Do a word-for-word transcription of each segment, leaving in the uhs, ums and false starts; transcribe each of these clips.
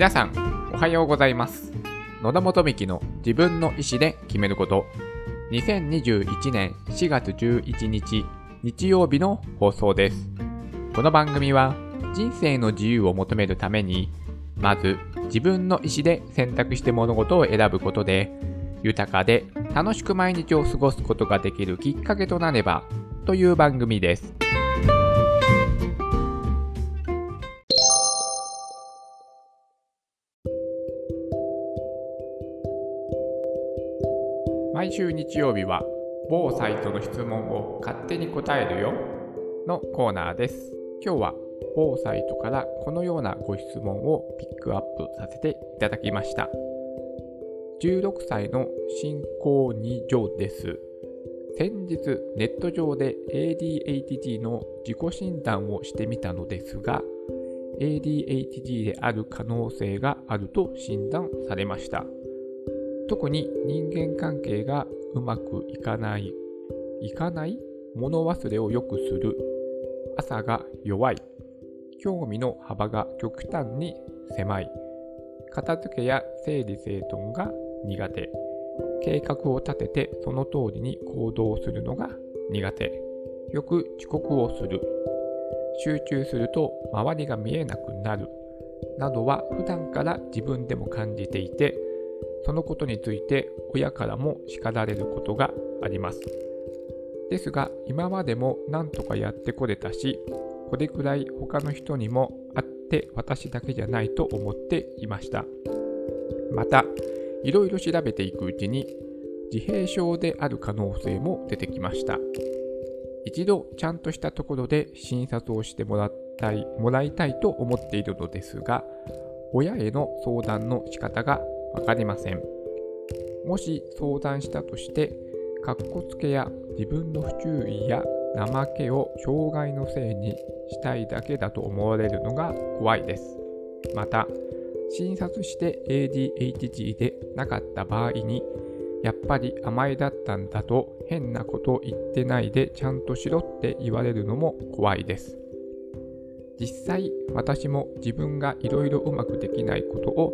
皆さんおはようございます。野田元幹の自分の意思で決めること、にせんにじゅういちねんしがつじゅういちにち日曜日の放送です。この番組は人生の自由を求めるために、まず自分の意思で選択して物事を選ぶことで、豊かで楽しく毎日を過ごすことができるきっかけとなればという番組です。毎週日曜日は某サイトの質問を勝手に答えるよのコーナーです。今日は某サイトからこのようなご質問をピックアップさせていただきました。じゅうろくさいの進行に上です。先日ネット上で エーディーエイチディー の自己診断をしてみたのですが、 エーディーエイチディー である可能性があると診断されました。特に人間関係がうまくいかない、いかない、物忘れをよくする、朝が弱い、興味の幅が極端に狭い、片付けや整理整頓が苦手、計画を立ててその通りに行動するのが苦手、よく遅刻をする、集中すると周りが見えなくなる、などは普段から自分でも感じていて、そのことについて親からも叱られることがあります。ですが今までも何とかやってこれたし、これくらい他の人にもあって私だけじゃないと思っていました。またいろいろ調べていくうちに自閉症である可能性も出てきました。一度ちゃんとしたところで診察をしてもらったい、もらいたいと思っているのですが、親への相談の仕方がわかりません。もし相談したとして、かっこつけや自分の不注意や怠けを障害のせいにしたいだけだと思われるのが怖いです。また、診察して エーディーエイチディー でなかった場合に、やっぱり甘えだったんだと変なことを言ってないでちゃんとしろって言われるのも怖いです。実際、私も自分がいろいろうまくできないことを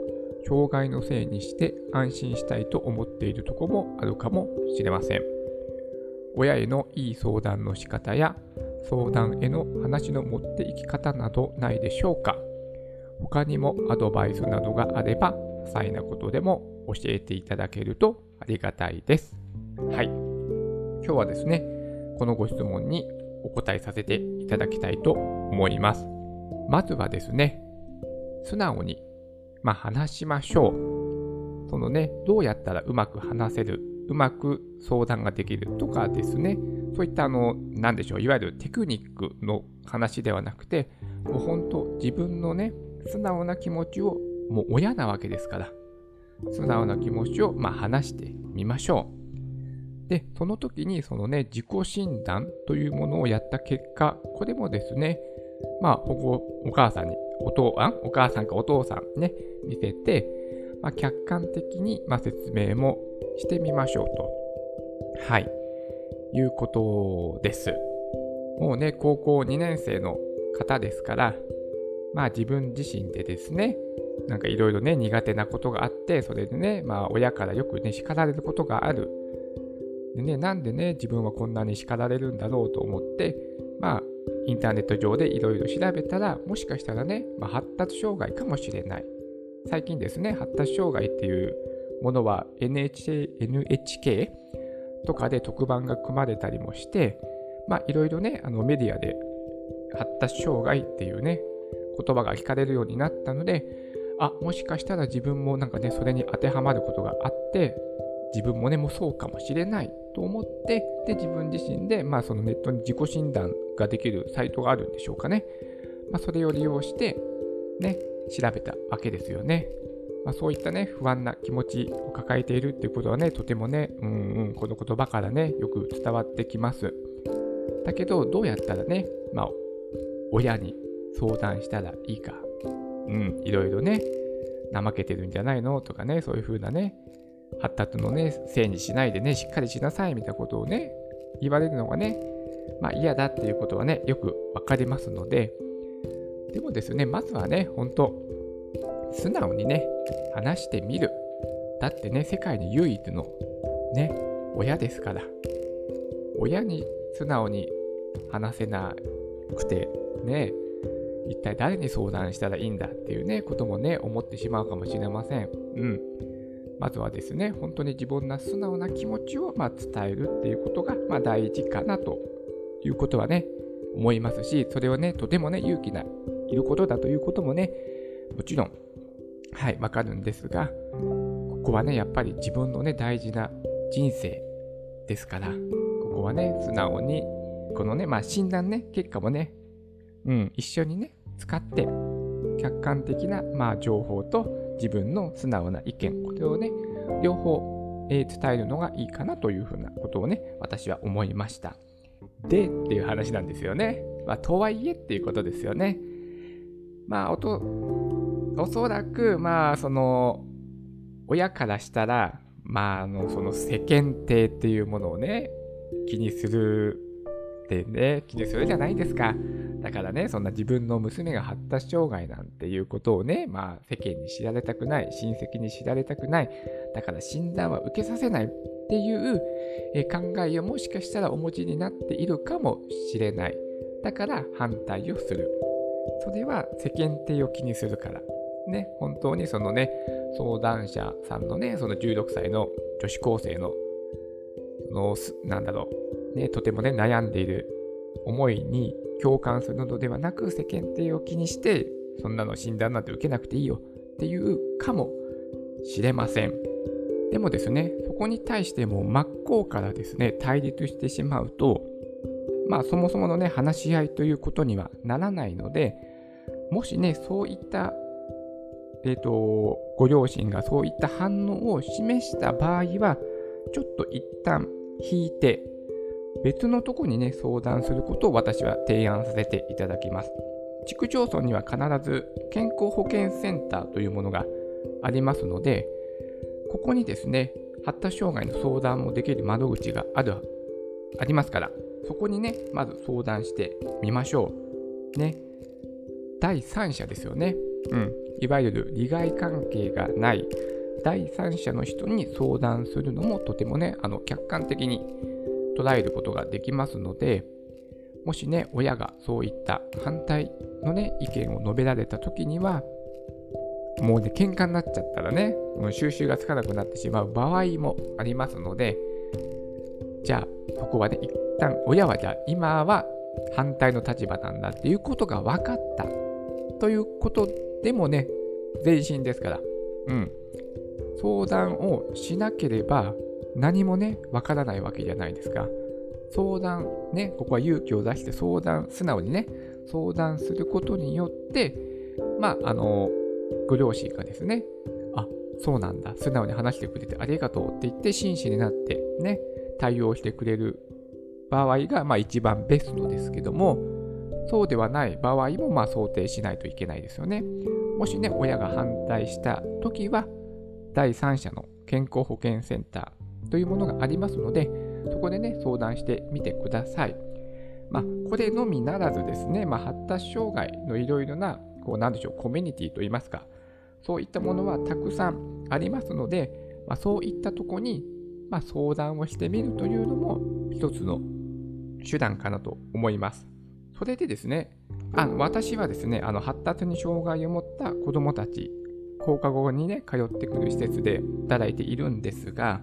障害のせいにして安心したいと思っているとこもあるかもしれません。親へのいい相談の仕方や相談への話の持っていき方などないでしょうか。他にもアドバイスなどがあれば、些細なことでも教えていただけるとありがたいです。はい、今日はですね、このご質問にお答えさせていただきたいと思います。まずはですね、素直にまあ、話しましょう。そのね、どうやったらうまく話せる、うまく相談ができるとかですね、そういったあの、なんでしょう、いわゆるテクニックの話ではなくて、もう本当自分のね、素直な気持ちを、もう親なわけですから、素直な気持ちをまあ話してみましょう。で、その時にそのね、自己診断というものをやった結果、これもですね、まあ、お, お母さんに、お父あんお母さんかお父さんね、見せて、まあ、客観的に、まあ、説明もしてみましょうと、はい、いうことです。もうね、高校にねんせいの方ですから、まあ自分自身でですね、なんかいろいろね、苦手なことがあって、それでね、まあ親からよくね、叱られることがある。でね、なんでね、自分はこんなに叱られるんだろうと思って、まあ、インターネット上でいろいろ調べたら、もしかしたらね、まあ、発達障害かもしれない。最近ですね、発達障害っていうものは エヌエイチケー とかで特番が組まれたりもして、まあいろいろね、あのメディアで発達障害っていうね、言葉が聞かれるようになったので、あ、もしかしたら自分もなんかね、それに当てはまることがあって、自分もね、もうそうかもしれないと思って、で、自分自身で、まあそのネットに自己診断ができるサイトがあるんでしょうかね。まあ、それを利用して、ね、調べたわけですよね。まあ、そういったね、不安な気持ちを抱えているっていうことはね、とてもね、うんうん、この言葉からね、よく伝わってきます。だけど、どうやったらね、まあ、親に相談したらいいか。うん、いろいろね、怠けてるんじゃないのとかね、そういうふうなね、発達のね、せいにしないでね、しっかりしなさいみたいなことをね、言われるのがね、まあ嫌だっていうことはね、よくわかりますので、でもですね、まずはね、本当素直にね話してみる。だってね、世界に唯一のね親ですから、親に素直に話せなくてね、一体誰に相談したらいいんだっていうねこともね思ってしまうかもしれません。うん。まずはですね、本当に自分の素直な気持ちをまあ伝えるっていうことがまあ大事かなということはね思いますし、それはねとてもね勇気がいることだということもねもちろんはいわかるんですが、ここはねやっぱり自分のね大事な人生ですから、ここはね素直にこのねまあ診断ね結果もねうん一緒にね使って、客観的なまあ情報と自分の素直な意見、これをね両方、えー、伝えるのがいいかなというふうなことをね私は思いました。でっていう話なんですよね。まあとはいえっていうことですよね。まあおとおそらくまあその親からしたらまああのその世間体っていうものをね気にするってね気にするじゃないですか。だからね、そんな自分の娘が発達障害なんていうことをね、まあ世間に知られたくない、親戚に知られたくない、だから診断は受けさせないっていう考えをもしかしたらお持ちになっているかもしれない。だから反対をする。それは世間体を気にするから。ね、本当にそのね、相談者さんのね、そのじゅうろくさいの女子高生の、その、なんだろう、ね、とてもね、悩んでいる思いに、共感するのではなく世間体を気にしてそんなの診断なんて受けなくていいよっていうかもしれません。でもですね、そこに対しても真っ向からですね対立してしまうと、まあそもそものね話し合いということにはならないので、もしねそういったえっとご両親がそういった反応を示した場合は、ちょっと一旦引いて別のとこにね相談することを私は提案させていただきます。市区町村には必ず健康保険センターというものがありますので、ここにですね発達障害の相談もできる窓口があるありますから、そこにねまず相談してみましょうね。第三者ですよね、うん、いわゆる利害関係がない第三者の人に相談するのもとてもねあの客観的に捉えることができますので、もしね親がそういった反対のね意見を述べられた時には、もうね喧嘩になっちゃったらね収拾がつかなくなってしまう場合もありますので、じゃあそこはね一旦親はじゃあ今は反対の立場なんだっていうことが分かったということでもね前進ですから、うん、相談をしなければ何もねわからないわけじゃないですか。相談ね、ここは勇気を出して相談、素直にね相談することによって、まああのご両親がですね、あ、そうなんだ、素直に話してくれてありがとうって言って真摯になってね対応してくれる場合がまあ一番ベストですけども、そうではない場合もまあ想定しないといけないですよね。もしね親が反対した時は第三者の健康保険センターというものがありますので、そこでね相談してみてください。まあこれのみならずですね、まあ、発達障害のいろいろなこうなんでしょうコミュニティといいますか、そういったものはたくさんありますので、まあ、そういったとこに、まあ、相談をしてみるというのも一つの手段かなと思います。それでですね、あの私はですねあの発達に障害を持った子どもたち、放課後にね通ってくる施設で働いているんですが、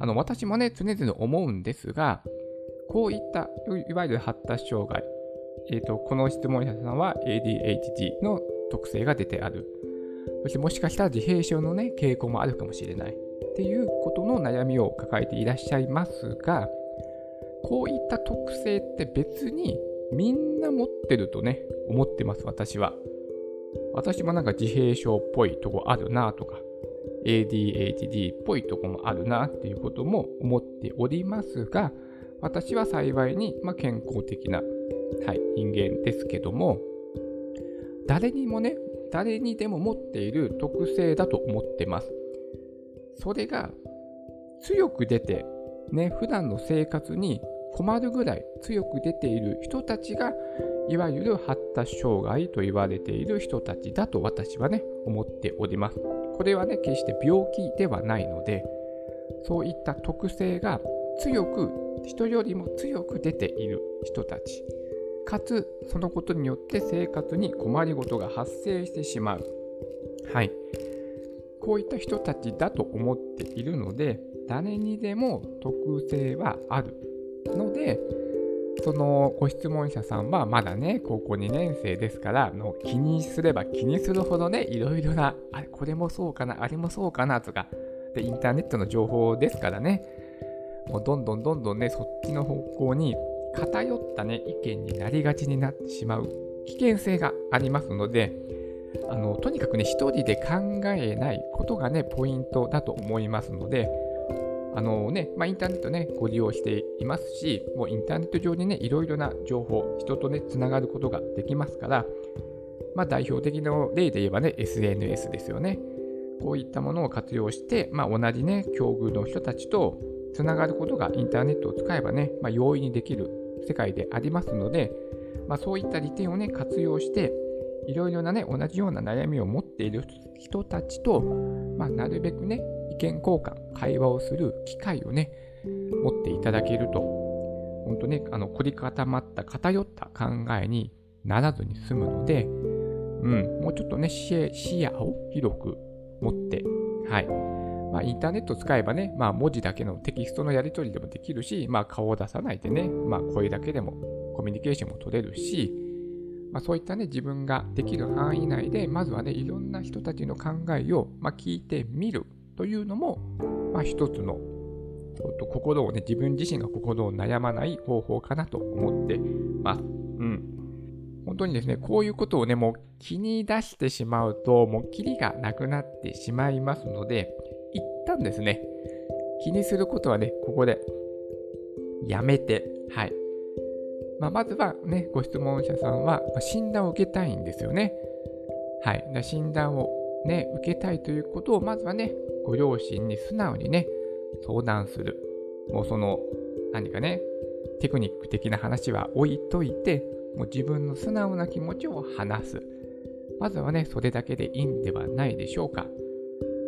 あの私もね常々思うんですが、こういったいわゆる発達障害、えーと、この質問者さんは エーディーエイチディー の特性が出てある、そしてもしかしたら自閉症のね傾向もあるかもしれないっていうことの悩みを抱えていらっしゃいますが、こういった特性って別にみんな持ってるとね思ってます。私は私もなんか自閉症っぽいとこあるなとか、エーディーエイチディー っぽいとこもあるなっていうことも思っておりますが、私は幸いに、まあ、健康的な、はい、人間ですけども、誰にもね誰にでも持っている特性だと思ってます。それが強く出てね普段の生活に困るぐらい強く出ている人たちがいわゆる発達障害と言われている人たちだと私はね思っております。これはね決して病気ではないので、そういった特性が強く人よりも強く出ている人たち、かつそのことによって生活に困りごとが発生してしまう、はい、こういった人たちだと思っているので、誰にでも特性はあるので、そのご質問者さんはまだね高校にねん生ですから、の気にすれば気にするほどねいろいろな、あれこれもそうかなあれもそうかなとかで、インターネットの情報ですからね、もうどんどんどんどんねそっちの方向に偏ったね意見になりがちになってしまう危険性がありますので、あのとにかくね一人で考えないことがねポイントだと思いますので、あのねまあ、インターネットねご利用していますし、もうインターネット上にねいろいろな情報、人とねつながることができますから、まあ、代表的な例で言えばね エスエヌエス ですよね。こういったものを活用して、まあ、同じね境遇の人たちとつながることがインターネットを使えばね、まあ、容易にできる世界でありますので、まあ、そういった利点をね活用していろいろなね同じような悩みを持っている人たちと、まあ、なるべくね意見交換、会話をする機会をね持っていただけると、本当ねあの凝り固まった偏った考えにならずに済むので、うん、もうちょっとね視野を広く持って、はいまあ、インターネット使えばね、まあ、文字だけのテキストのやり取りでもできるし、まあ、顔を出さないでね、まあ、声だけでもコミュニケーションも取れるし、まあ、そういったね自分ができる範囲内でまずはねいろんな人たちの考えを、まあ、聞いてみるというのも、まあ、一つのちょっと心をね自分自身が心を悩まない方法かなと思ってます、うん、本当にですねこういうことをねもう気に出してしまうともうキリがなくなってしまいますので、一旦ですね気にすることはねここでやめて、はいまあ、まずはねご質問者さんは診断を受けたいんですよね。はいだ診断をね受けたいということをまずはねご両親に素直にね相談する。もうその何かねテクニック的な話は置いといて、もう自分の素直な気持ちを話す。まずはねそれだけでいいんではないでしょうか。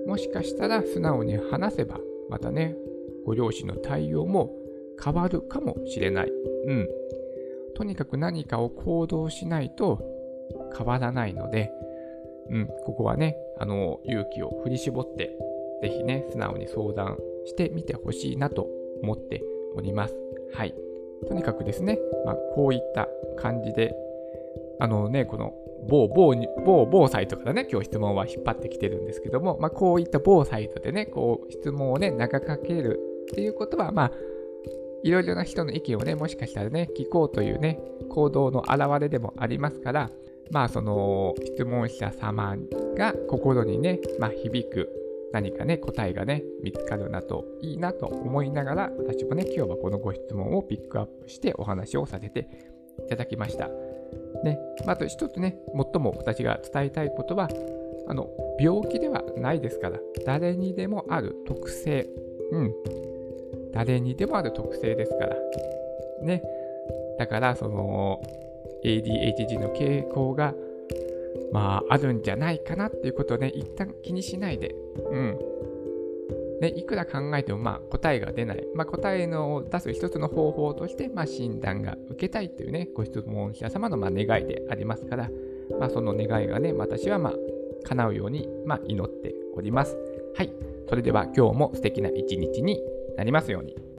もしかしたら素直に話せばまたねご両親の対応も変わるかもしれない。うん。とにかく何かを行動しないと変わらないので、うんここはねあの勇気を振り絞って。ぜひね素直に相談してみてほしいなと思っております。はい。とにかくですね、まあ、こういった感じで、あのねこの某某某某サイトからね今日質問は引っ張ってきてるんですけども、まあ、こういった某サイトでねこう質問をね投げかけるっていうことは、まあいろいろな人の意見をねもしかしたらね聞こうというね行動の表れでもありますから、まあその質問者様が心にねまあ響く。何かね答えがね見つかるなといいなと思いながら、私もね今日はこのご質問をピックアップしてお話をさせていただきました。ね、まず一つね最も私が伝えたいことは、あの病気ではないですから、誰にでもある特性、うん、誰にでもある特性ですからね。だからその エーディーエイチディー の傾向がまああるんじゃないかなっていうことをね一旦気にしないで、うんね、いくら考えてもまあ答えが出ない、まあ、答えを出す一つの方法として、まあ、診断が受けたいというねご質問者様のまあ願いでありますから、まあ、その願いがね私はまあ叶うようにまあ祈っております。はい、それでは今日も素敵な一日になりますように。